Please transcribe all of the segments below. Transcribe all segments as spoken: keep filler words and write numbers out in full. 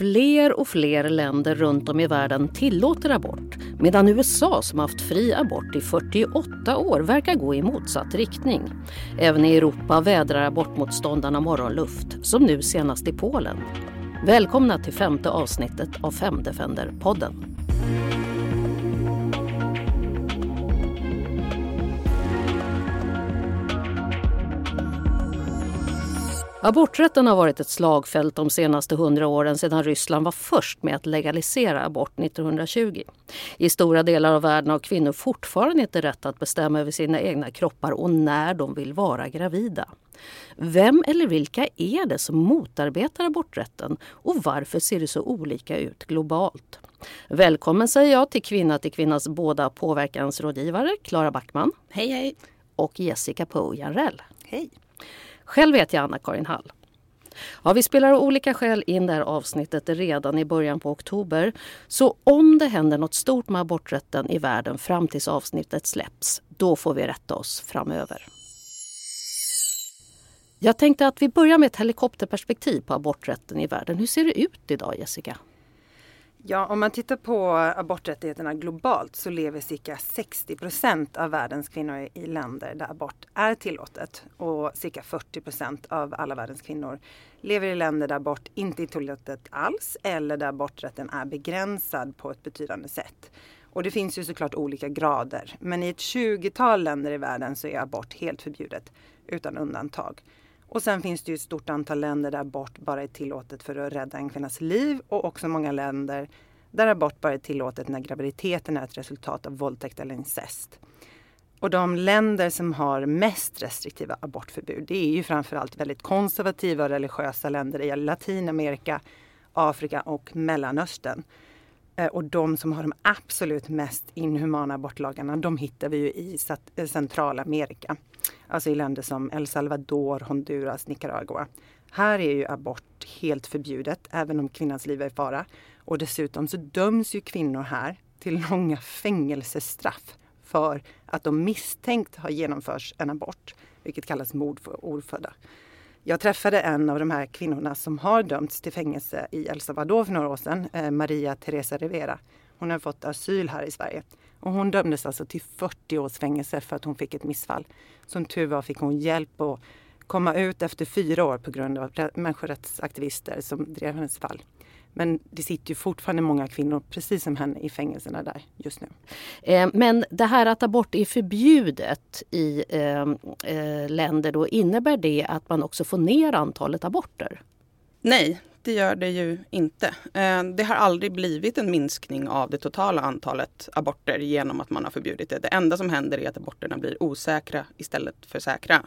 fler och fler länder runt om i världen tillåter abort, medan U S A som haft fri abort i fyrtioåtta år verkar gå i motsatt riktning. Även i Europa vädrar abortmotståndarna morgonluft, som nu senast i Polen. Välkomna till femte avsnittet av Femdefender-podden. Aborträtten har varit ett slagfält de senaste hundra åren sedan Ryssland var först med att legalisera abort nittonhundratjugo. I stora delar av världen har kvinnor fortfarande inte rätt att bestämma över sina egna kroppar och när de vill vara gravida. Vem eller vilka är det som motarbetar aborträtten och varför ser det så olika ut globalt? Välkommen säger jag till Kvinna till Kvinnas båda påverkansrådgivare, Klara Backman. Hej hej! Och Jessica Poe-Janrell. Hej! Själv heter jag Anna-Karin Hall. Ja, vi spelar av olika skäl in det här avsnittet redan i början på oktober. Så om det händer något stort med aborträtten i världen fram tills avsnittet släpps, då får vi rätta oss framöver. Jag tänkte att vi börjar med ett helikopterperspektiv på aborträtten i världen. Hur ser det ut idag, Jessica? Ja, om man tittar på aborträttigheterna globalt så lever cirka sextio procent av världens kvinnor i länder där abort är tillåtet. Och cirka fyrtio procent av alla världens kvinnor lever i länder där abort inte är tillåtet alls eller där aborträtten är begränsad på ett betydande sätt. Och det finns ju såklart olika grader, men i ett tjugotal länder i världen så är abort helt förbjudet utan undantag. Och sen finns det ju ett stort antal länder där abort bara är tillåtet för att rädda en kvinnas liv. Och också många länder där abort bara är tillåtet när graviditeten är ett resultat av våldtäkt eller incest. Och de länder som har mest restriktiva abortförbud, det är ju framförallt väldigt konservativa och religiösa länder i Latinamerika, Afrika och Mellanöstern. Och de som har de absolut mest inhumana abortlagarna, de hittar vi ju i Centralamerika. Alltså i länder som El Salvador, Honduras, Nicaragua. Här är ju abort helt förbjudet, även om kvinnans liv är i fara. Och dessutom så döms ju kvinnor här till långa fängelsestraff för att de misstänkt har genomförts en abort, vilket kallas mord för ofödda. Jag träffade en av de här kvinnorna som har dömts till fängelse i El Salvador för några år sedan, Maria Teresa Rivera. Hon har fått asyl här i Sverige. Och hon dömdes alltså till fyrtio års fängelse för att hon fick ett missfall. Som tur var fick hon hjälp att komma ut efter fyra år på grund av människorättsaktivister som drev hennes fall. Men det sitter ju fortfarande många kvinnor, precis som henne, i fängelserna där just nu. Men det här att abort är förbjudet i eh, eh, länder, då innebär det att man också får ner antalet aborter? Nej, det gör det ju inte. Det har aldrig blivit en minskning av det totala antalet aborter genom att man har förbjudit det. Det enda som händer är att aborterna blir osäkra istället för säkra.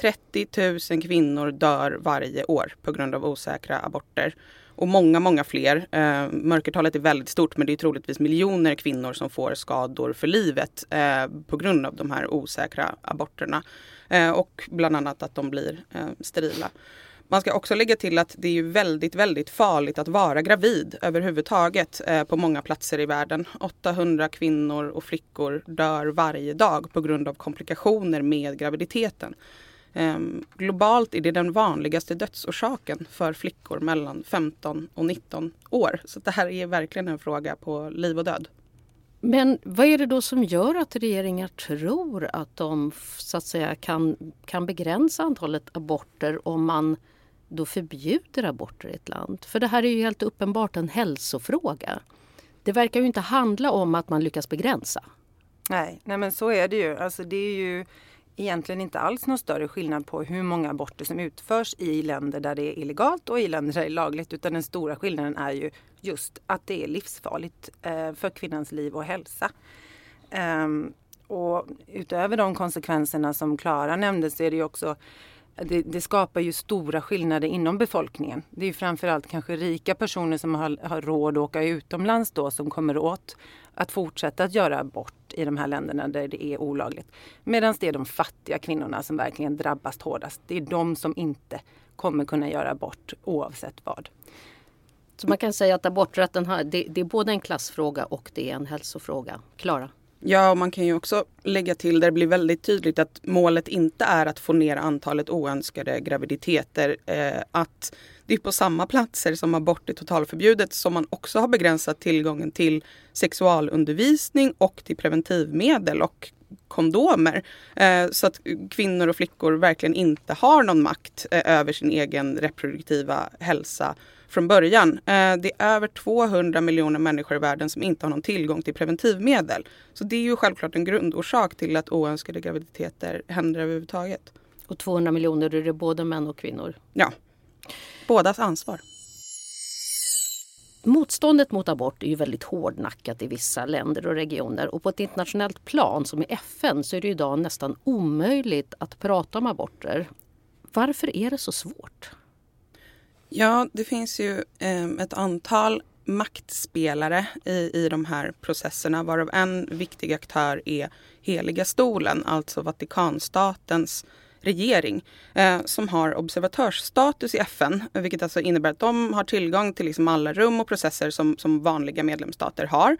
trettio tusen kvinnor dör varje år på grund av osäkra aborter. Och många, många fler. Mörkertalet är väldigt stort, men det är troligtvis miljoner kvinnor som får skador för livet på grund av de här osäkra aborterna. Och bland annat att de blir sterila. Man ska också lägga till att det är väldigt, väldigt farligt att vara gravid överhuvudtaget på många platser i världen. åttahundra kvinnor och flickor dör varje dag på grund av komplikationer med graviditeten. Globalt är det den vanligaste dödsorsaken för flickor mellan femton och nitton år. Så det här är verkligen en fråga på liv och död. Men vad är det då som gör att regeringar tror att de så att säga, kan, kan begränsa antalet aborter om man då förbjuder aborter i ett land? För det här är ju helt uppenbart en hälsofråga. Det verkar ju inte handla om att man lyckas begränsa. Nej, nej men så är det ju. Alltså det är ju egentligen inte alls någon större skillnad på hur många aborter som utförs i länder där det är illegalt och i länder där det är lagligt. Utan den stora skillnaden är ju just att det är livsfarligt för kvinnans liv och hälsa. Och utöver de konsekvenserna som Klara nämnde så är det ju också, det, det skapar ju stora skillnader inom befolkningen. Det är ju framförallt kanske rika personer som har, har råd att åka utomlands då som kommer åt att fortsätta att göra abort i de här länderna där det är olagligt. Medan det är de fattiga kvinnorna som verkligen drabbas hårdast. Det är de som inte kommer kunna göra abort oavsett vad. Så man kan säga att aborträtten har, det, det är både en klassfråga och det är en hälsofråga. Klara? Ja, och man kan ju också lägga till, där det blir väldigt tydligt att målet inte är att få ner antalet oönskade graviditeter. Eh, att det är på samma platser som abort är totalförbjudet som man också har begränsat tillgången till sexualundervisning och till preventivmedel och kondomer. Eh, så att kvinnor och flickor verkligen inte har någon makt eh, över sin egen reproduktiva hälsa från början. Eh, det är över tvåhundra miljoner människor i världen som inte har någon tillgång till preventivmedel. Så det är ju självklart en grundorsak till att oönskade graviditeter händer överhuvudtaget. Och tvåhundra miljoner, är det både män och kvinnor? Ja, bådas ansvar. Motståndet mot abort är ju väldigt hårdnackat i vissa länder och regioner, och på ett internationellt plan som i F N så är det idag nästan omöjligt att prata om aborter. Varför är det så svårt? Ja, det finns ju eh, ett antal maktspelare i, i de här processerna, varav en viktig aktör är Heliga Stolen, alltså Vatikanstatens regering, eh, som har observatörsstatus i F N, vilket alltså innebär att de har tillgång till liksom alla rum och processer som, som vanliga medlemsstater har.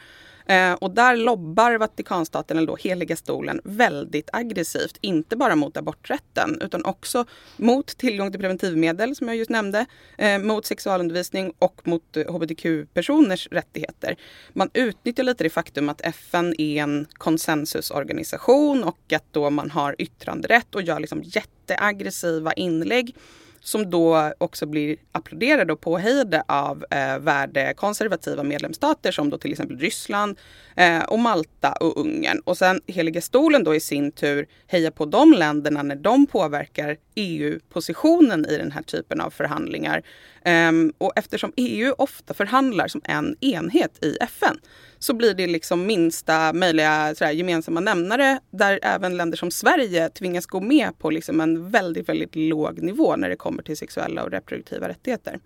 Eh, och där lobbar Vatikanstaten, eller då Heliga Stolen, väldigt aggressivt, inte bara mot aborträtten utan också mot tillgång till preventivmedel som jag just nämnde, eh, mot sexualundervisning och mot hbtq-personers rättigheter. Man utnyttjar lite det faktum att F N är en konsensusorganisation och att då man har yttranderätt och gör liksom jätteaggressiva inlägg som då också blir applåderade och påhejade av eh, värdekonservativa medlemsstater som då till exempel Ryssland eh, och Malta och Ungern. Och sen Heliga Stolen då i sin tur hejar på de länderna när de påverkar E U-positionen i den här typen av förhandlingar. Eh, och eftersom E U ofta förhandlar som en enhet i F N så blir det liksom minsta möjliga sådär, gemensamma nämnare, där även länder som Sverige tvingas gå med på liksom en väldigt, väldigt låg nivå när det kommer till sexuella och reproduktiva rättigheter.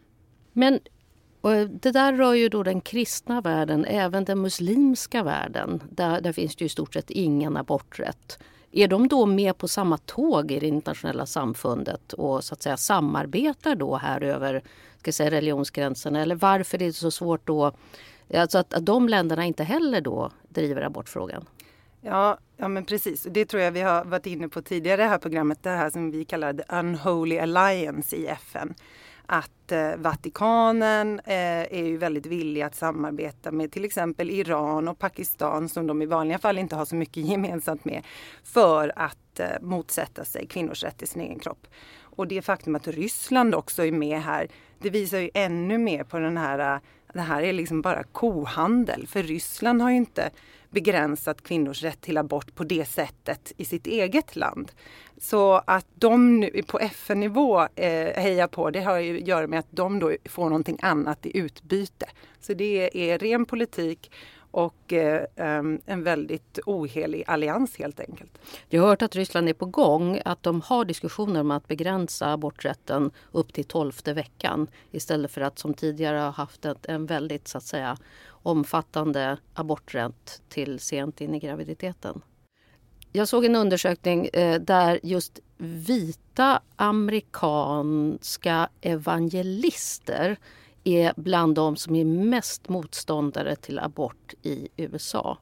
Men det där rör ju då den kristna världen, även den muslimska världen. Där, där finns det ju i stort sett ingen aborträtt. Är de då med på samma tåg i det internationella samfundet och så att säga samarbetar då här över, ska jag säga, religionsgränserna? Eller varför är det så svårt då? Alltså att, att de länderna inte heller då driver abortfrågan. Ja, ja, men precis. Det tror jag vi har varit inne på tidigare i det här programmet. Det här som vi kallar The Unholy Alliance i F N. Att eh, Vatikanen eh, är ju väldigt villig att samarbeta med till exempel Iran och Pakistan, som de i vanliga fall inte har så mycket gemensamt med, för att eh, motsätta sig kvinnors rätt till sin egen kropp. Och det faktum att Ryssland också är med här, det visar ju ännu mer på den här... Det här är liksom bara kohandel, för Ryssland har ju inte begränsat kvinnors rätt till abort på det sättet i sitt eget land. Så att de nu på F N-nivå eh, hejar på, det har ju att göra med att de då får någonting annat i utbyte. Så det är ren politik och eh, en väldigt ohelig allians helt enkelt. Jag har hört att Ryssland är på gång, att de har diskussioner om att begränsa aborträtten upp till tolfte veckan, istället för att som tidigare har haft ett, en väldigt så att säga omfattande aborträtt till sent in i graviditeten. Jag såg en undersökning eh, där just vita amerikanska evangelister är bland de som är mest motståndare till abort i U S A.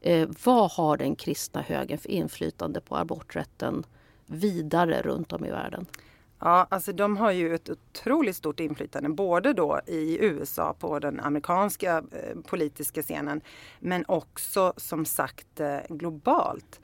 Eh, vad har den kristna högen för inflytande på aborträtten vidare runt om i världen? Ja, alltså de har ju ett otroligt stort inflytande, både då i U S A på den amerikanska eh, politiska scenen, men också som sagt eh, globalt.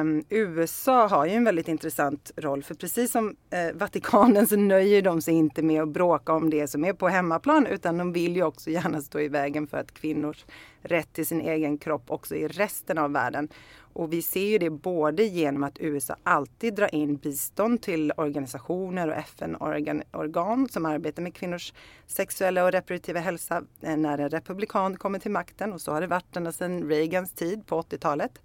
Um, U S A har ju en väldigt intressant roll, för precis som eh, Vatikanen så nöjer de sig inte med att bråka om det som är på hemmaplan, utan de vill ju också gärna stå i vägen för att kvinnors rätt till sin egen kropp också i resten av världen. Och vi ser ju det både genom att U S A alltid drar in bistånd till organisationer och F N-organ som arbetar med kvinnors sexuella och reproduktiva hälsa när en republikan kommer till makten. Och så har det varit ända sedan Reagans tid på åttiotalet.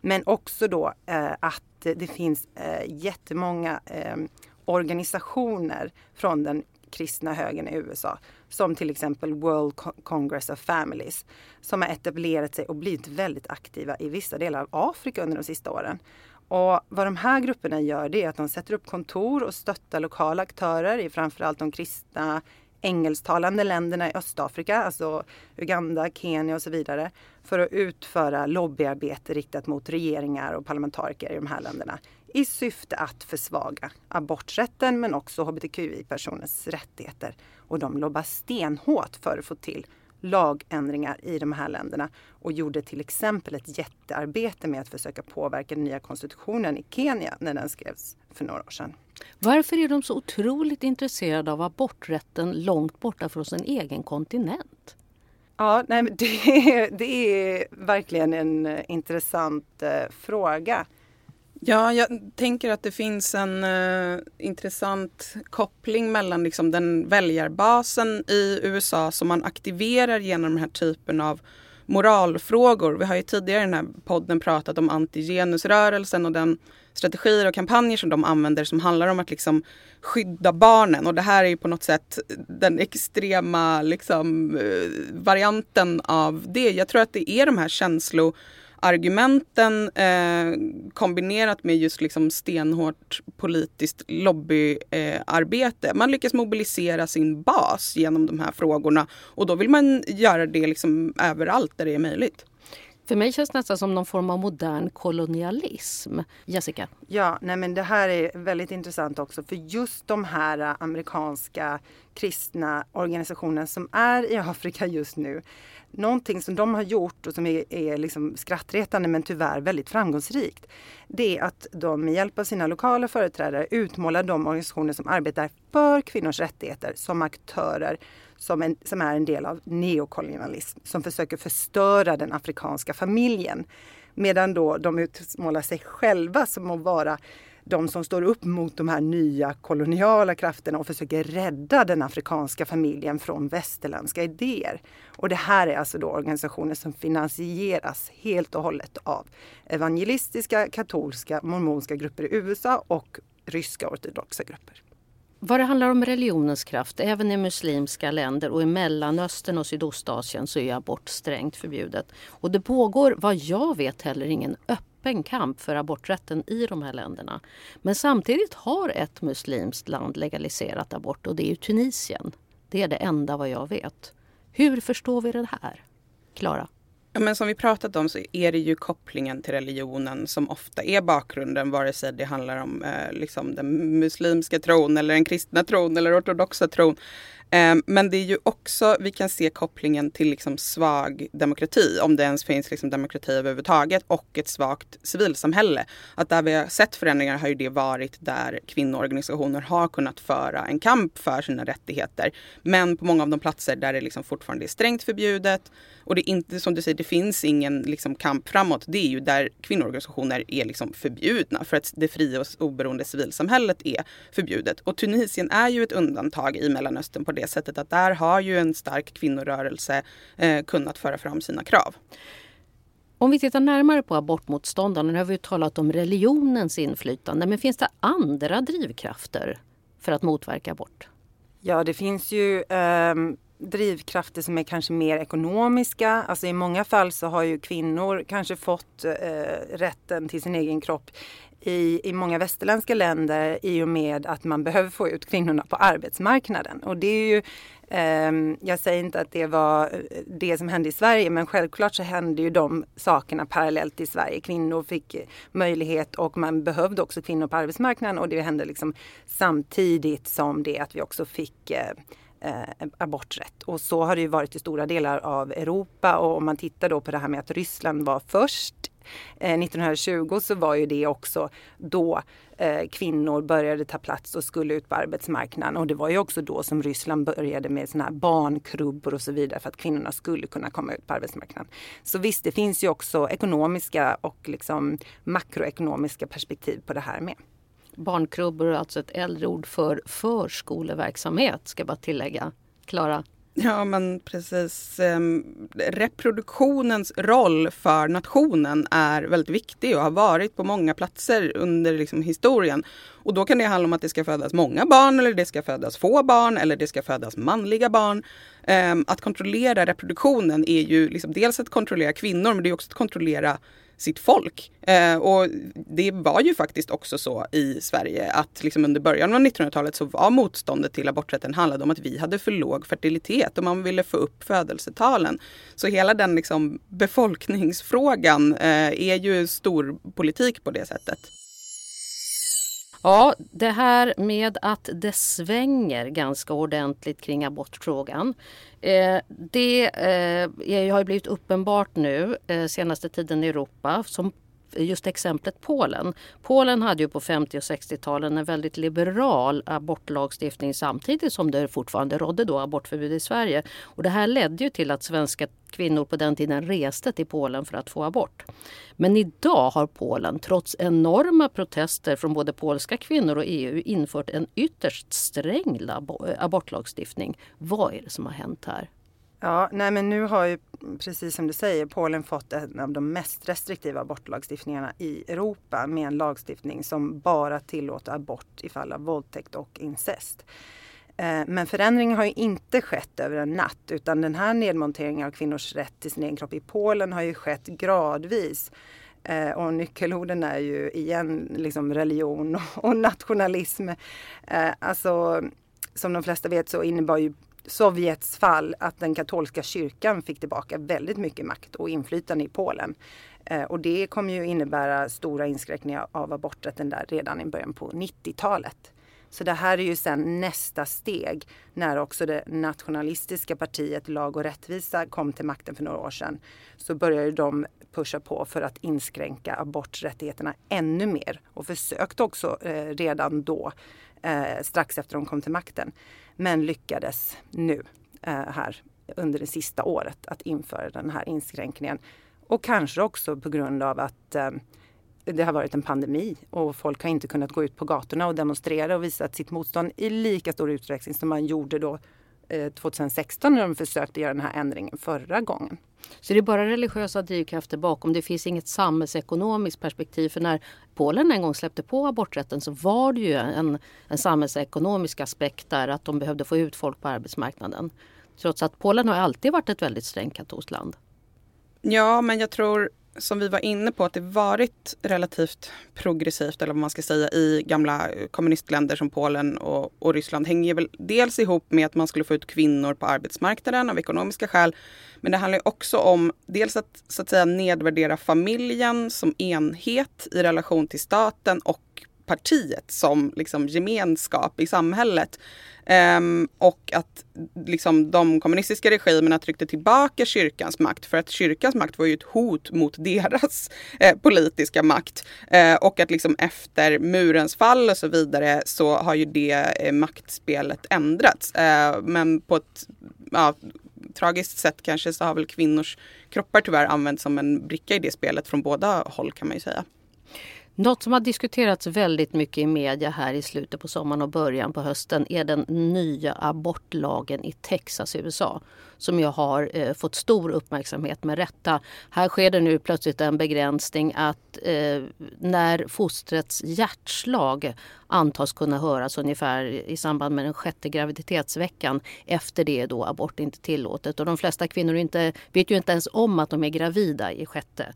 Men också då eh, att det finns eh, jättemånga eh, organisationer från den kristna högern i U S A, som till exempel World Congress of Families, som har etablerat sig och blivit väldigt aktiva i vissa delar av Afrika under de sista åren. Och vad de här grupperna gör, det är att de sätter upp kontor och stöttar lokala aktörer i framförallt de kristna engelsktalande länderna i Östafrika, alltså Uganda, Kenya och så vidare, för att utföra lobbyarbete riktat mot regeringar och parlamentariker i de här länderna i syfte att försvaga aborträtten men också hbtqi-personers rättigheter. Och de lobbar stenhårt för att få till lagändringar i de här länderna och gjorde till exempel ett jättearbete med att försöka påverka den nya konstitutionen i Kenya när den skrevs för några år sedan. Varför är de så otroligt intresserade av aborträtten långt borta från sin egen kontinent? Ja, nej, men det, är, det är verkligen en intressant eh, fråga. Ja, jag tänker att det finns en eh, intressant koppling mellan liksom, den väljarbasen i U S A som man aktiverar genom den här typen av moralfrågor. Vi har ju tidigare i den här podden pratat om antigenusrörelsen och den strategier och kampanjer som de använder som handlar om att liksom skydda barnen. Och det här är ju på något sätt den extrema liksom, varianten av det. Jag tror att det är de här känslor... argumenten eh, kombinerat med just liksom stenhårt politiskt lobbyarbete. Eh, man lyckas mobilisera sin bas genom de här frågorna och då vill man göra det liksom överallt där det är möjligt. För mig känns det nästan som någon form av modern kolonialism. Jessica? Ja, nej men det här är väldigt intressant också för just de här amerikanska kristna organisationerna som är i Afrika just nu. Någonting som de har gjort och som är, är liksom skrattretande men tyvärr väldigt framgångsrikt, det är att de med hjälp av sina lokala företrädare utmålar de organisationer som arbetar för kvinnors rättigheter som aktörer som, en, som är en del av neokolonialism som försöker förstöra den afrikanska familjen. Medan då de utmålar sig själva som att vara de som står upp mot de här nya koloniala krafterna och försöker rädda den afrikanska familjen från västerländska idéer. Och det här är alltså då organisationer som finansieras helt och hållet av evangelistiska, katolska, mormonska grupper i U S A och ryska ortodoxa grupper. Vad det handlar om religionens kraft, även i muslimska länder och i Mellanöstern och Sydostasien så är abort strängt förbjudet. Och det pågår, vad jag vet, heller ingen öppen kamp för aborträtten i de här länderna. Men samtidigt har ett muslimskt land legaliserat abort och det är ju Tunisien. Det är det enda vad jag vet. Hur förstår vi det här? Klara? Ja, men som vi pratat om så är det ju kopplingen till religionen som ofta är bakgrunden, vare sig det handlar om eh, liksom den muslimska tron eller den kristna tron eller ortodoxa tron. Eh, men det är ju också, vi kan se kopplingen till liksom svag demokrati, om det ens finns liksom demokrati överhuvudtaget, och ett svagt civilsamhälle. Att där vi har sett förändringar har ju det varit där kvinnoorganisationer har kunnat föra en kamp för sina rättigheter. Men på många av de platser där det liksom fortfarande är strängt förbjudet och det är inte, som du säger, det finns ingen liksom kamp framåt. Det är ju där kvinnoorganisationer är liksom förbjudna för att det fria och oberoende civilsamhället är förbjudet. Och Tunisien är ju ett undantag i Mellanöstern på det sättet att där har ju en stark kvinnorörelse eh, kunnat föra fram sina krav. Om vi tittar närmare på abortmotståndaren har vi ju talat om religionens inflytande. Men finns det andra drivkrafter för att motverka abort? Ja, det finns ju... Eh... drivkrafter som är kanske mer ekonomiska. Alltså i många fall så har ju kvinnor kanske fått eh, rätten till sin egen kropp i, i många västerländska länder i och med att man behöver få ut kvinnorna på arbetsmarknaden. Och det är ju, eh, jag säger inte att det var det som hände i Sverige, men självklart så hände ju de sakerna parallellt i Sverige. Kvinnor fick möjlighet och man behövde också kvinnor på arbetsmarknaden och det hände liksom samtidigt som det att vi också fick eh, aborträtt. Och så har det ju varit i stora delar av Europa, och om man tittar då på det här med att Ryssland var först nittonhundratjugo så var ju det också då kvinnor började ta plats och skulle ut på arbetsmarknaden, och det var ju också då som Ryssland började med såna här barnkrubbor och så vidare för att kvinnorna skulle kunna komma ut på arbetsmarknaden. Så visst, det finns ju också ekonomiska och liksom makroekonomiska perspektiv på det här med. Barnkrubbor, alltså ett äldre ord för förskoleverksamhet, ska jag bara tillägga. Klara? Ja, men precis. Reproduktionens roll för nationen är väldigt viktig och har varit på många platser under liksom historien. Och då kan det handla om att det ska födas många barn, eller det ska födas få barn, eller det ska födas manliga barn. Att kontrollera reproduktionen är ju liksom dels att kontrollera kvinnor, men det är också att kontrollera sitt folk. Eh, och det var ju faktiskt också så i Sverige att liksom under början av nittonhundratalet så var motståndet till aborträtten handlade om att vi hade för låg fertilitet och man ville få upp födelsetalen. Så hela den liksom befolkningsfrågan eh, är ju stor politik på det sättet. Ja, det här med att det svänger ganska ordentligt kring abortfrågan. Eh, det eh, har ju blivit uppenbart nu eh, senaste tiden i Europa, som just exemplet Polen. Polen hade ju på femtio- och sextiotalen en väldigt liberal abortlagstiftning samtidigt som det fortfarande rådde då abortförbud i Sverige. Och det här ledde ju till att svenska kvinnor på den tiden reste till Polen för att få abort. Men idag har Polen, trots enorma protester från både polska kvinnor och E U, infört en ytterst sträng labo- abortlagstiftning. Vad är det som har hänt här? Ja, nej men nu har ju, precis som du säger, Polen fått en av de mest restriktiva abortlagstiftningarna i Europa med en lagstiftning som bara tillåter abort i fall av våldtäkt och incest. Men förändringen har ju inte skett över en natt, utan den här nedmonteringen av kvinnors rätt till sin egen kropp i Polen har ju skett gradvis. Och nyckelorden är ju igen liksom religion och nationalism. Alltså, som de flesta vet så innebar ju Sovjets fall att den katolska kyrkan fick tillbaka väldigt mycket makt och inflytande i Polen. Och det kommer ju innebära stora inskränkningar av aborträtten där redan i början på nittiotalet. Så det här är ju sen nästa steg när också det nationalistiska partiet Lag och Rättvisa kom till makten för några år sedan. Så började de pusha på för att inskränka aborträttigheterna ännu mer. Och försökte också eh, redan då, eh, strax efter de kom till makten. Men lyckades nu eh, här under det sista året att införa den här inskränkningen. Och kanske också på grund av att... Eh, Det har varit en pandemi och folk har inte kunnat gå ut på gatorna och demonstrera och visa sitt motstånd i lika stor utsträckning som man gjorde då tjugohundrasexton när de försökte göra den här ändringen förra gången. Så det är bara religiösa drivkrafter bakom. Det finns inget samhällsekonomiskt perspektiv, för när Polen en gång släppte på aborträtten så var det ju en, en samhällsekonomisk aspekt där att de behövde få ut folk på arbetsmarknaden. Trots att Polen har alltid varit ett väldigt strängt katolskt land. Ja, men jag tror... som vi var inne på, att det varit relativt progressivt, eller vad man ska säga, i gamla kommunistländer som Polen och, och Ryssland, hänger väl dels ihop med att man skulle få ut kvinnor på arbetsmarknaden av ekonomiska skäl, men det handlar också om dels att, så att säga, nedvärdera familjen som enhet i relation till staten och partiet som liksom gemenskap i samhället. Um, och att liksom, de kommunistiska regimerna tryckte tillbaka kyrkans makt, för att kyrkans makt var ju ett hot mot deras eh, politiska makt. Eh, och att liksom, efter murens fall och så vidare så har ju det eh, maktspelet ändrats. Eh, men på ett ja, tragiskt sätt kanske så har väl kvinnors kroppar tyvärr använts som en bricka i det spelet från båda håll, kan man ju säga. Något som har diskuterats väldigt mycket i media här i slutet på sommaren och början på hösten är den nya abortlagen i Texas i U S A, som ju har eh, fått stor uppmärksamhet med rätta. Här sker det nu plötsligt en begränsning att eh, när fostrets hjärtslag antas kunna höras ungefär i samband med den sjätte graviditetsveckan, efter det är då abort inte tillåtet. Och de flesta kvinnor inte, vet ju inte ens om att de är gravida i sjätte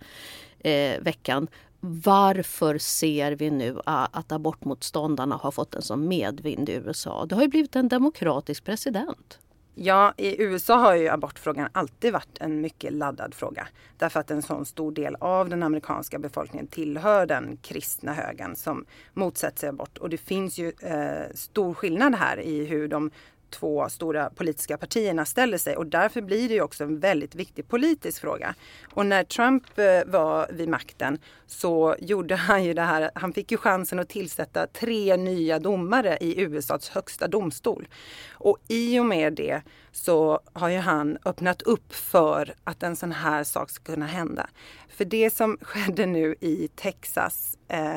eh, veckan. Varför ser vi nu att abortmotståndarna har fått en sån medvind i U S A? Det har ju blivit en demokratisk president. Ja, i U S A har ju abortfrågan alltid varit en mycket laddad fråga. Därför att en sån stor del av den amerikanska befolkningen tillhör den kristna högen som motsätter sig abort. Och det finns ju eh, stor skillnad här i hur de två stora politiska partierna ställer sig, och därför blir det ju också en väldigt viktig politisk fråga. Och när Trump var vid makten så gjorde han ju det här, han fick ju chansen att tillsätta tre nya domare i U S As högsta domstol. Och i och med det så har ju han öppnat upp för att en sån här sak ska kunna hända. För det som skedde nu i Texas eh,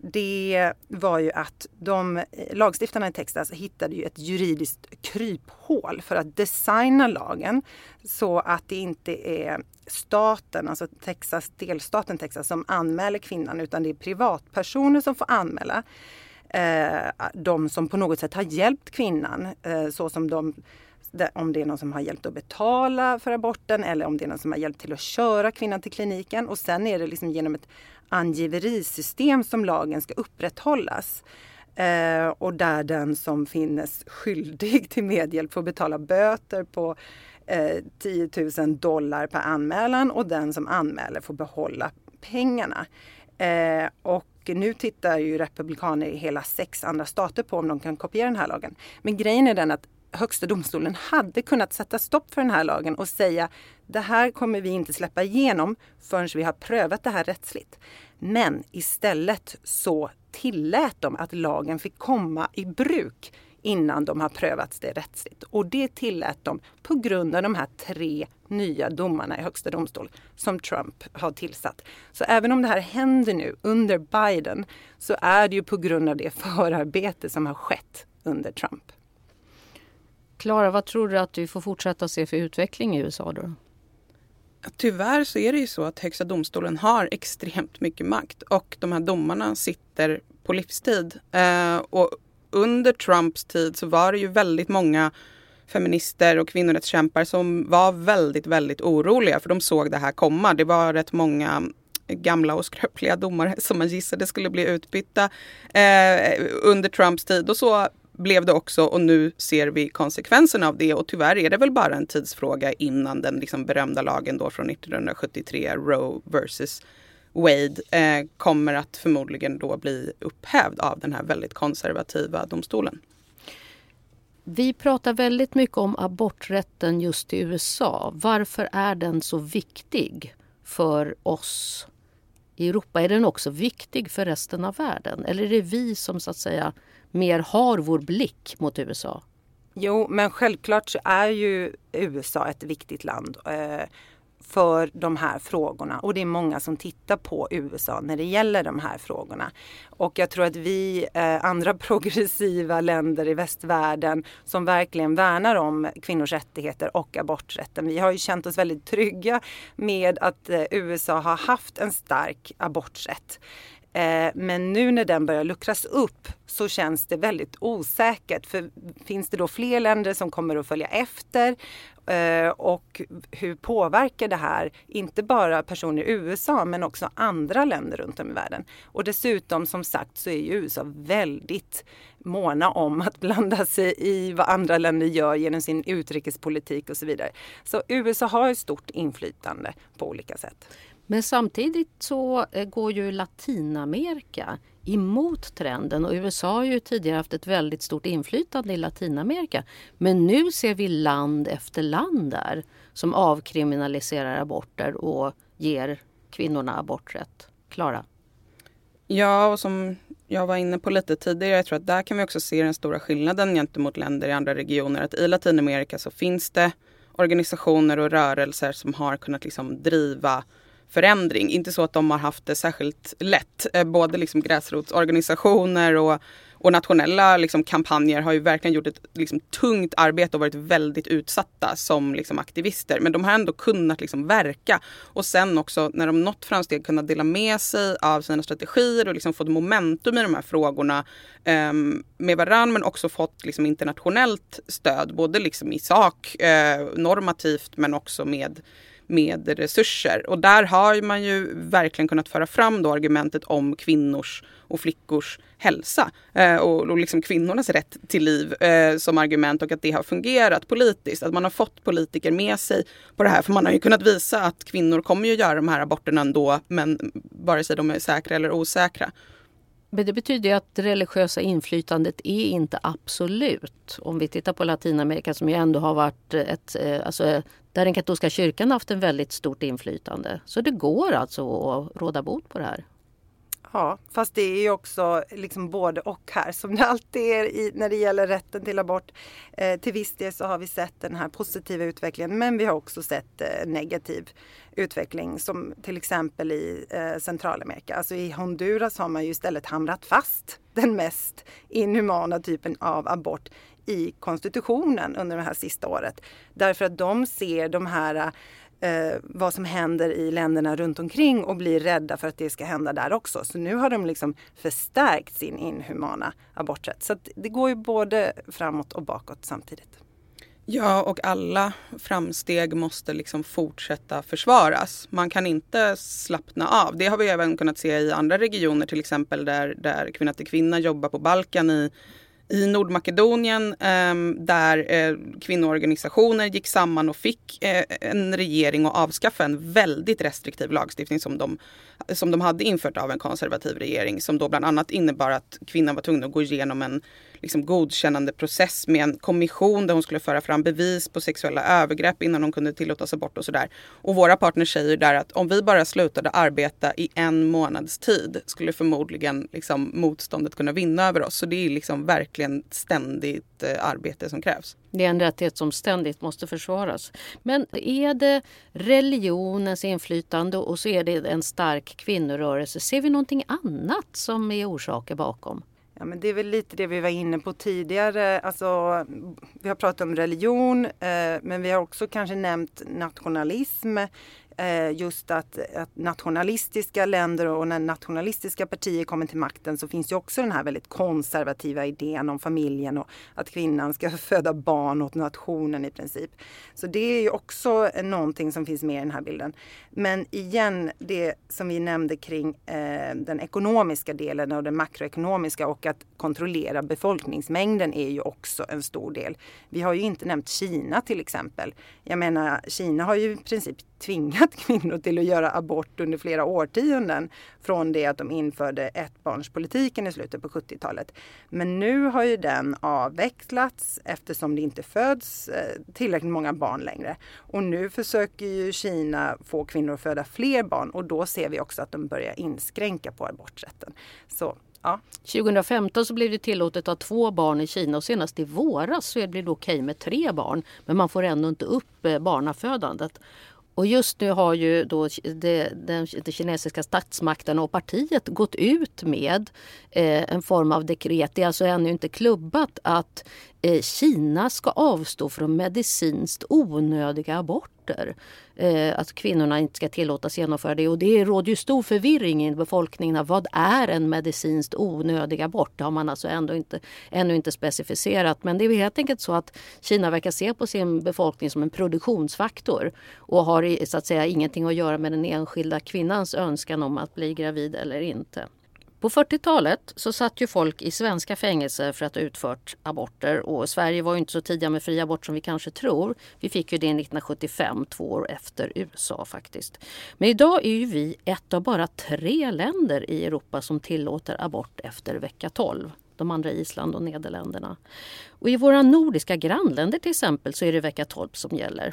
Det var ju att de, lagstiftarna i Texas hittade ju ett juridiskt kryphål för att designa lagen så att det inte är staten, alltså Texas, delstaten Texas, som anmäler kvinnan, utan det är privatpersoner som får anmäla. Eh, de som på något sätt har hjälpt kvinnan, eh, så som de om det är någon som har hjälpt att betala för aborten eller om det är någon som har hjälpt till att köra kvinnan till kliniken. Och sen är det liksom genom ett angiverisystem som lagen ska upprätthållas. Eh, och där den som finnes skyldig till medhjälp får betala böter på eh, tio tusen dollar per anmälan och den som anmäler får behålla pengarna. Eh, och nu tittar ju republikaner i hela sex andra stater på om de kan kopiera den här lagen. Men grejen är den att högsta domstolen hade kunnat sätta stopp för den här lagen och säga det här kommer vi inte släppa igenom förrän vi har prövat det här rättsligt. Men istället så tillät de att lagen fick komma i bruk innan de har prövats det rättsligt. Och det tillät de på grund av de här tre nya domarna i högsta domstol som Trump har tillsatt. Så även om det här händer nu under Biden så är det ju på grund av det förarbete som har skett under Trump. Klara, vad tror du att du får fortsätta se för utveckling i U S A då? Tyvärr så är det ju så att högsta domstolen har extremt mycket makt och de här domarna sitter på livstid. Eh, och under Trumps tid så var det ju väldigt många feminister och kvinnorättskämpar som var väldigt, väldigt oroliga för de såg det här komma. Det var rätt många gamla och skröpliga domare som man gissade skulle bli utbytta eh, under Trumps tid och så blev det också och nu ser vi konsekvenserna av det och tyvärr är det väl bara en tidsfråga innan den liksom berömda lagen då från nittonhundrasjuttiotre, Roe versus Wade, eh, kommer att förmodligen då bli upphävd av den här väldigt konservativa domstolen. Vi pratar väldigt mycket om aborträtten just i U S A. Varför är den så viktig för oss i Europa? Är den också viktig för resten av världen? Eller är det vi som så att säga mer har vår blick mot U S A? Jo, men självklart så är ju U S A ett viktigt land eh, för de här frågorna. Och det är många som tittar på U S A när det gäller de här frågorna. Och jag tror att vi eh, andra progressiva länder i västvärlden som verkligen värnar om kvinnors rättigheter och aborträtten. Vi har ju känt oss väldigt trygga med att eh, U S A har haft en stark aborträtt. Men nu när den börjar luckras upp så känns det väldigt osäkert. För finns det då fler länder som kommer att följa efter? Och hur påverkar det här inte bara personer i U S A men också andra länder runt om i världen? Och dessutom som sagt så är ju U S A väldigt måna om att blanda sig i vad andra länder gör genom sin utrikespolitik och så vidare. Så U S A har ett stort inflytande på olika sätt. Men samtidigt så går ju Latinamerika emot trenden och U S A har ju tidigare haft ett väldigt stort inflytande i Latinamerika. Men nu ser vi land efter land där som avkriminaliserar aborter och ger kvinnorna aborträtt. Klara? Ja, och som jag var inne på lite tidigare, jag tror att där kan vi också se den stora skillnaden gentemot länder i andra regioner. Att i Latinamerika så finns det organisationer och rörelser som har kunnat liksom driva förändring. Inte så att de har haft det särskilt lätt. Både liksom gräsrotsorganisationer och, och nationella liksom kampanjer har ju verkligen gjort ett liksom tungt arbete och varit väldigt utsatta som liksom aktivister. Men de har ändå kunnat liksom verka. Och sen också när de nått framsteg kunnat dela med sig av sina strategier och liksom fått momentum i de här frågorna eh, med varann. Men också fått liksom internationellt stöd. Både liksom i sak, eh, normativt men också med med resurser. Och där har man ju verkligen kunnat föra fram då argumentet om kvinnors och flickors hälsa eh, och, och liksom kvinnornas rätt till liv eh, som argument och att det har fungerat politiskt. Att man har fått politiker med sig på det här. För man har ju kunnat visa att kvinnor kommer ju göra de här aborterna ändå men vare sig de är säkra eller osäkra. Men det betyder ju att det religiösa inflytandet är inte absolut. Om vi tittar på Latinamerika som ju ändå har varit ett, alltså där den katolska kyrkan har haft en väldigt stort inflytande. Så det går alltså att råda bot på det här. Ja, fast det är ju också liksom både och här. Som det alltid är i, när det gäller rätten till abort. Eh, till viss del så har vi sett den här positiva utvecklingen. Men vi har också sett eh, negativ utveckling. Som till exempel i eh, Centralamerika. Alltså i Honduras har man ju istället hamrat fast den mest inhumana typen av abort i konstitutionen under det här sista året. Därför att de ser de här... Eh, vad som händer i länderna runt omkring och blir rädda för att det ska hända där också. Så nu har de liksom förstärkt sin inhumana aborträtt. Så att det går ju både framåt och bakåt samtidigt. Ja, och alla framsteg måste liksom fortsätta försvaras. Man kan inte slappna av. Det har vi även kunnat se i andra regioner, till exempel där, där Kvinna till Kvinna jobbar på Balkan i, i Nordmakedonien, eh, där eh, kvinnoorganisationer gick samman och fick eh, en regering att avskaffa en väldigt restriktiv lagstiftning som de, som de hade infört av en konservativ regering, som då bland annat innebar att kvinnan var tvungen att gå igenom en liksom godkännande process med en kommission där hon skulle föra fram bevis på sexuella övergrepp innan hon kunde tillåtas abort och sådär. Och våra partners säger där att om vi bara slutade arbeta i en månads tid skulle förmodligen liksom motståndet kunna vinna över oss. Så det är liksom verkligen ständigt eh, arbete som krävs. Det är en rättighet som ständigt måste försvaras. Men är det religionens inflytande och så är det en stark kvinnorörelse? Ser vi någonting annat som är orsaker bakom? Ja, men det är väl lite det vi var inne på tidigare. Alltså, vi har pratat om religion, eh, men vi har också kanske nämnt nationalism. Eh, just att, att nationalistiska länder och när nationalistiska partier kommer till makten så finns ju också den här väldigt konservativa idén om familjen och att kvinnan ska föda barn åt nationen i princip. Så det är ju också någonting som finns med i den här bilden. Men igen, det som vi nämnde kring eh, den ekonomiska delen och den makroekonomiska och att kontrollera befolkningsmängden är ju också en stor del. Vi har ju inte nämnt Kina till exempel. Jag menar, Kina har ju i princip tvingat kvinnor till att göra abort under flera årtionden från det att de införde ettbarnspolitiken i slutet på sjuttiotalet. Men nu har ju den avvecklats eftersom det inte föds tillräckligt många barn längre. Och nu försöker ju Kina få kvinnor att föda fler barn och då ser vi också att de börjar inskränka på aborträtten. Så, ja. tjugo femton så blev det tillåtet att ha två barn i Kina och senast i våras så blev det okej med tre barn. Men man får ändå inte upp barnafödandet. Och just nu har ju då den, den kinesiska statsmakten och partiet gått ut med eh, en form av dekret. Det är alltså ännu inte klubbat att eh, Kina ska avstå från medicinskt onödiga aborter. Eh, att kvinnorna inte ska tillåtas genomföra det. Och det råder ju stor förvirring i befolkningen. Vad är en medicinskt onödig abort? Det har man alltså ändå inte, ännu inte specificerat. Men det är helt enkelt så att Kina verkar se på sin befolkning som en produktionsfaktor. Och har så att säga ingenting att göra med den enskilda kvinnans önskan om att bli gravid eller inte. På fyrtiotalet så satt ju folk i svenska fängelser för att ha utfört aborter och Sverige var ju inte så tidiga med fri abort som vi kanske tror. Vi fick ju det nittonhundrasjuttiofem, två år efter U S A faktiskt. Men idag är ju vi ett av bara tre länder i Europa som tillåter abort efter vecka tolv. De andra Island och Nederländerna. Och i våra nordiska grannländer till exempel så är det vecka tolv som gäller.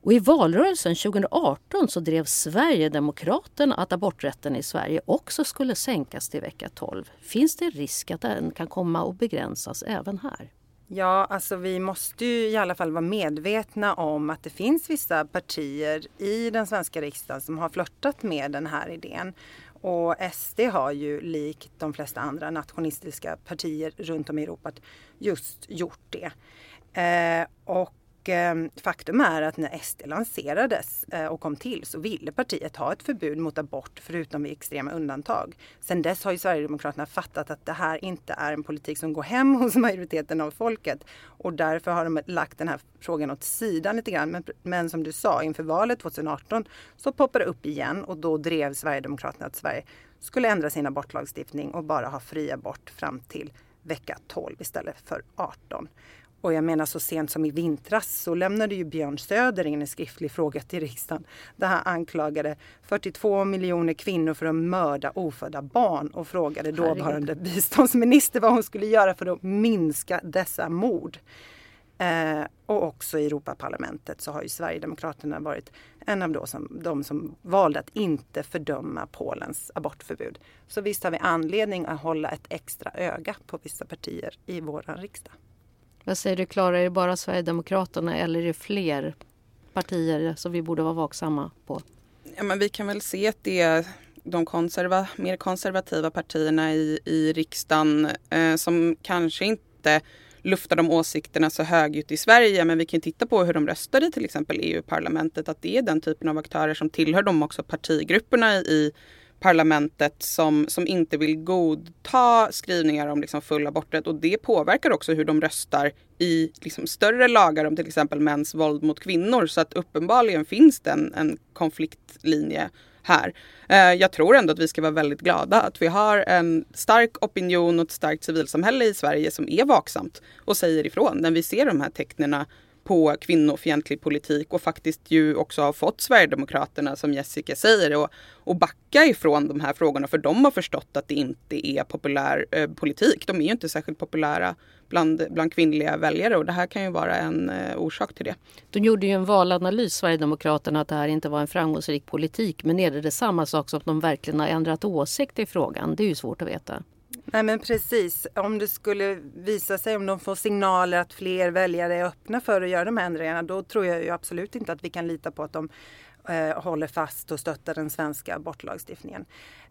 Och i valrörelsen tjugo arton så drev Sverigedemokraterna att aborträtten i Sverige också skulle sänkas till vecka tolv. Finns det risk att den kan komma och begränsas även här? Ja, alltså vi måste ju i alla fall vara medvetna om att det finns vissa partier i den svenska riksdagen som har flörtat med den här idén. Och S D har ju likt de flesta andra nationalistiska partier runt om i Europa just gjort det. Eh, och faktum är att när S D lanserades och kom till så ville partiet ha ett förbud mot abort förutom vid extrema undantag. Sen dess har ju Sverigedemokraterna fattat att det här inte är en politik som går hem hos majoriteten av folket. Och därför har de lagt den här frågan åt sidan lite grann. Men, men som du sa, inför valet tjugo arton så poppar det upp igen och då drev Sverigedemokraterna att Sverige skulle ändra sin abortlagstiftning och bara ha fri abort fram till vecka tolv istället för arton. Och jag menar så sent som i vintras så lämnade ju Björn Söder in en skriftlig fråga till riksdagen där han anklagade fyrtiotvå miljoner kvinnor för att mörda ofödda barn och frågade dåvarande biståndsminister vad hon skulle göra för att minska dessa mord. Eh, och också i Europaparlamentet så har ju Sverigedemokraterna varit en av de som, de som valde att inte fördöma Polens abortförbud. Så visst har vi anledning att hålla ett extra öga på vissa partier i våran riksdag. Vad säger du, Klara? Är det bara Sverigedemokraterna eller är det fler partier som vi borde vara vaksamma på? Ja, men vi kan väl se att det är de konserva, mer konservativa partierna i, i riksdagen eh, som kanske inte luftar de åsikterna så högljutt i Sverige. Men vi kan titta på hur de röstar i till exempel E U-parlamentet. Att det är den typen av aktörer som tillhör de också partigrupperna i parlamentet som, som inte vill godta skrivningar om liksom full aborträtt, och det påverkar också hur de röstar i liksom större lagar om till exempel mäns våld mot kvinnor, så att uppenbarligen finns det en, en konfliktlinje här. Jag tror ändå att vi ska vara väldigt glada att vi har en stark opinion och ett starkt civilsamhälle i Sverige som är vaksamt och säger ifrån när vi ser de här tecknena på kvinnofientlig politik, och faktiskt ju också har fått Sverigedemokraterna, som Jessica säger, och, och backa ifrån de här frågorna, för de har förstått att det inte är populär eh, politik. De är ju inte särskilt populära bland, bland kvinnliga väljare, och det här kan ju vara en eh, orsak till det. De gjorde ju en valanalys, Sverigedemokraterna, att det här inte var en framgångsrik politik, men är det det samma sak som att de verkligen har ändrat åsikt i frågan? Det är ju svårt att veta. Nej, men precis. Om det skulle visa sig, om de får signaler att fler väljare är öppna för att göra de här ändringarna, då tror jag ju absolut inte att vi kan lita på att de eh, håller fast och stöttar den svenska abortlagstiftningen.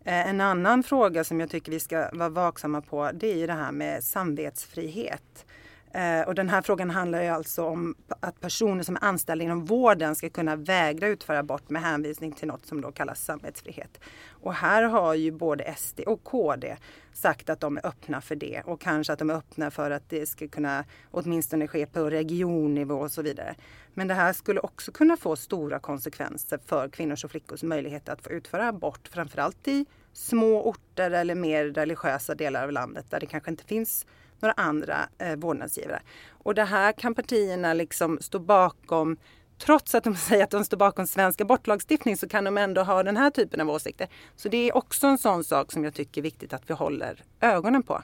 Eh, en annan fråga som jag tycker vi ska vara vaksamma på, det är ju det här med samvetsfrihet. Eh, och den här frågan handlar ju alltså om att personer som är anställda inom vården ska kunna vägra utföra abort med hänvisning till något som då kallas samvetsfrihet. Och här har ju både S D och K D sagt att de är öppna för det, och kanske att de är öppna för att det ska kunna åtminstone ske på regionnivå och så vidare. Men det här skulle också kunna få stora konsekvenser för kvinnors och flickors möjlighet att få utföra abort, framförallt i små orter eller mer religiösa delar av landet där det kanske inte finns några andra eh, vårdnadsgivare. Och det här kan partierna liksom stå bakom, trots att de säger att de står bakom svensk abortlagstiftning, så kan de ändå ha den här typen av åsikter. Så det är också en sån sak som jag tycker är viktigt att vi håller ögonen på.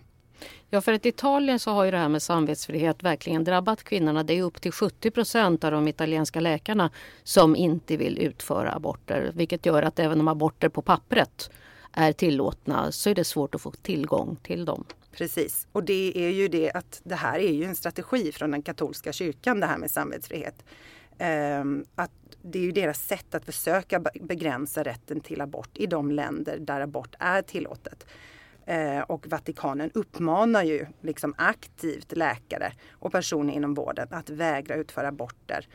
Ja, för att i Italien så har ju det här med samvetsfrihet verkligen drabbat kvinnorna. Det är upp till sjuttio procent av de italienska läkarna som inte vill utföra aborter, vilket gör att även om aborter på pappret är tillåtna, så är det svårt att få tillgång till dem. Precis, och det är ju det att det här är ju en strategi från den katolska kyrkan, det här med samvetsfrihet. Um, att det är ju deras sätt att försöka begränsa rätten till abort i de länder där abort är tillåtet. Uh, och Vatikanen uppmanar ju liksom aktivt läkare och personer inom vården att vägra utföra aborter.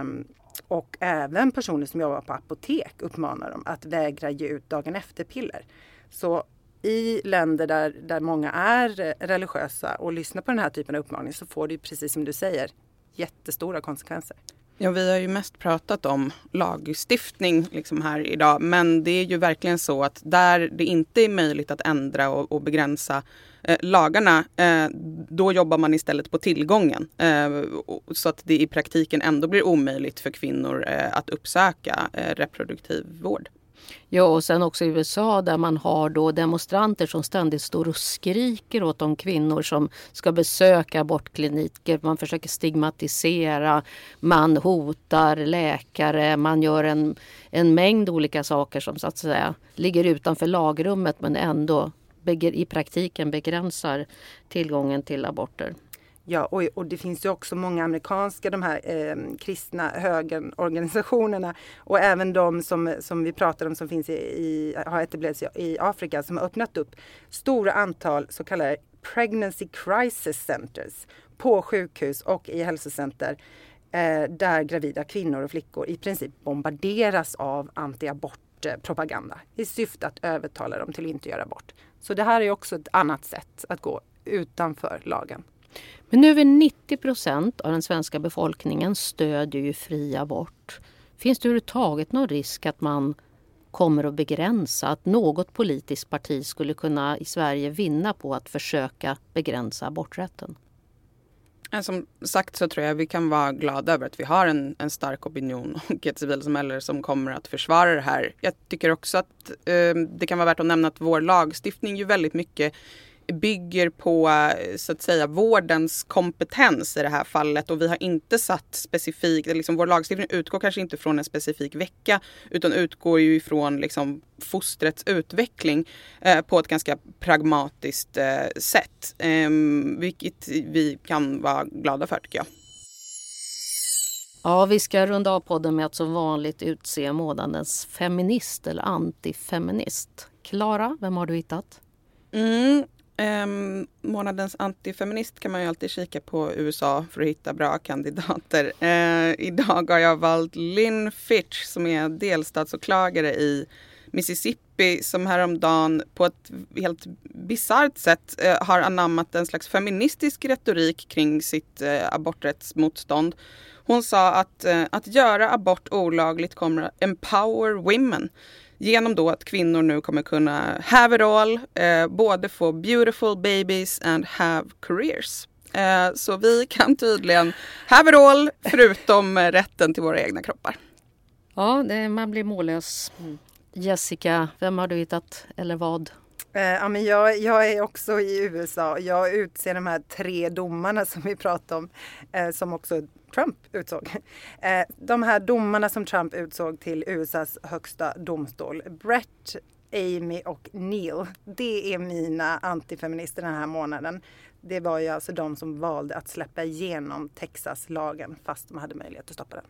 Um, och även personer som jobbar på apotek uppmanar dem att vägra ge ut dagen efter-piller. Så i länder där, där många är religiösa och lyssnar på den här typen av uppmaning, så får det ju, precis som du säger, jättestora konsekvenser. Ja, vi har ju mest pratat om lagstiftning liksom här idag, men det är ju verkligen så att där det inte är möjligt att ändra och, och begränsa eh, lagarna, eh, då jobbar man istället på tillgången. Eh, och, så att det i praktiken ändå blir omöjligt för kvinnor eh, att uppsöka eh, reproduktiv vård. Ja, och sen också i U S A där man har då demonstranter som ständigt står och skriker åt de kvinnor som ska besöka abortkliniker. Man försöker stigmatisera, man hotar läkare, man gör en, en mängd olika saker som så att säga ligger utanför lagrummet, men ändå i praktiken begränsar tillgången till aborter. Ja, och, och det finns ju också många amerikanska, de här eh, kristna högerorganisationerna, och även de som, som vi pratar om som finns i, i, har etablerats i Afrika, som har öppnat upp stora antal så kallade pregnancy crisis centers på sjukhus och i hälsocenter eh, där gravida kvinnor och flickor i princip bombarderas av antiabortpropaganda i syfte att övertala dem till att inte göra abort. Så det här är också ett annat sätt att gå utanför lagen. Men nu är nittio procent av den svenska befolkningen stödjer ju fri abort. Finns det överhuvudtaget någon risk att man kommer att begränsa, att något politiskt parti skulle kunna i Sverige vinna på att försöka begränsa aborträtten? Som sagt så tror jag vi kan vara glada över att vi har en, en stark opinion och ett civilsamhälle som kommer att försvara det här. Jag tycker också att eh, det kan vara värt att nämna att vår lagstiftning ju väldigt mycket bygger på så att säga vårdens kompetens i det här fallet, och vi har inte satt specifikt, liksom vår lagstiftning utgår kanske inte från en specifik vecka utan utgår ju ifrån liksom fostrets utveckling eh, på ett ganska pragmatiskt eh, sätt, eh, vilket vi kan vara glada för, tycker jag. Ja, vi ska runda av podden med att som vanligt utse månadens feminist eller antifeminist. Klara, vem har du hittat? Mm. Um, månadens antifeminist kan man ju alltid kika på U S A för att hitta bra kandidater. Uh, idag har jag valt Lynn Fitch som är delstatsåklagare i Mississippi som häromdagen på ett helt bisarrt sätt eh, har anammat en slags feministisk retorik kring sitt eh, aborträttsmotstånd. Hon sa att eh, att göra abort olagligt kommer empower women. Genom då att kvinnor nu kommer kunna have it all, eh, både få beautiful babies and have careers. Eh, så vi kan tydligen have it all förutom rätten till våra egna kroppar. Ja, det, man blir mållös. Mm. Jessica, vem har du hittat eller vad? Eh, ja, men jag, jag är också i U S A. Jag utser de här tre domarna som vi pratade om, eh, som också Trump utsåg. Eh, de här domarna som Trump utsåg till U S As högsta domstol. Brett, Amy och Neil. Det är mina antifeminister den här månaden. Det var ju alltså de som valde att släppa igenom Texas-lagen fast de hade möjlighet att stoppa den.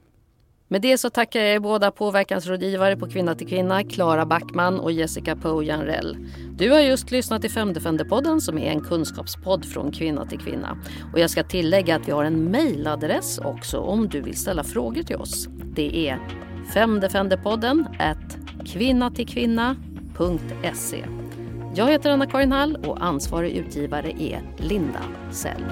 Med det så tackar jag er båda påverkansrådgivare på Kvinna till Kvinna, Klara Backman och Jessica Poe-Janrell. Du har just lyssnat till Femdefender-podden som är en kunskapspodd från Kvinna till Kvinna. Och jag ska tillägga att vi har en mejladress också om du vill ställa frågor till oss. Det är femdefenderpodden at kvinnatillkvinna punkt se. Jag heter Anna-Karin Hall och ansvarig utgivare är Linda Säll.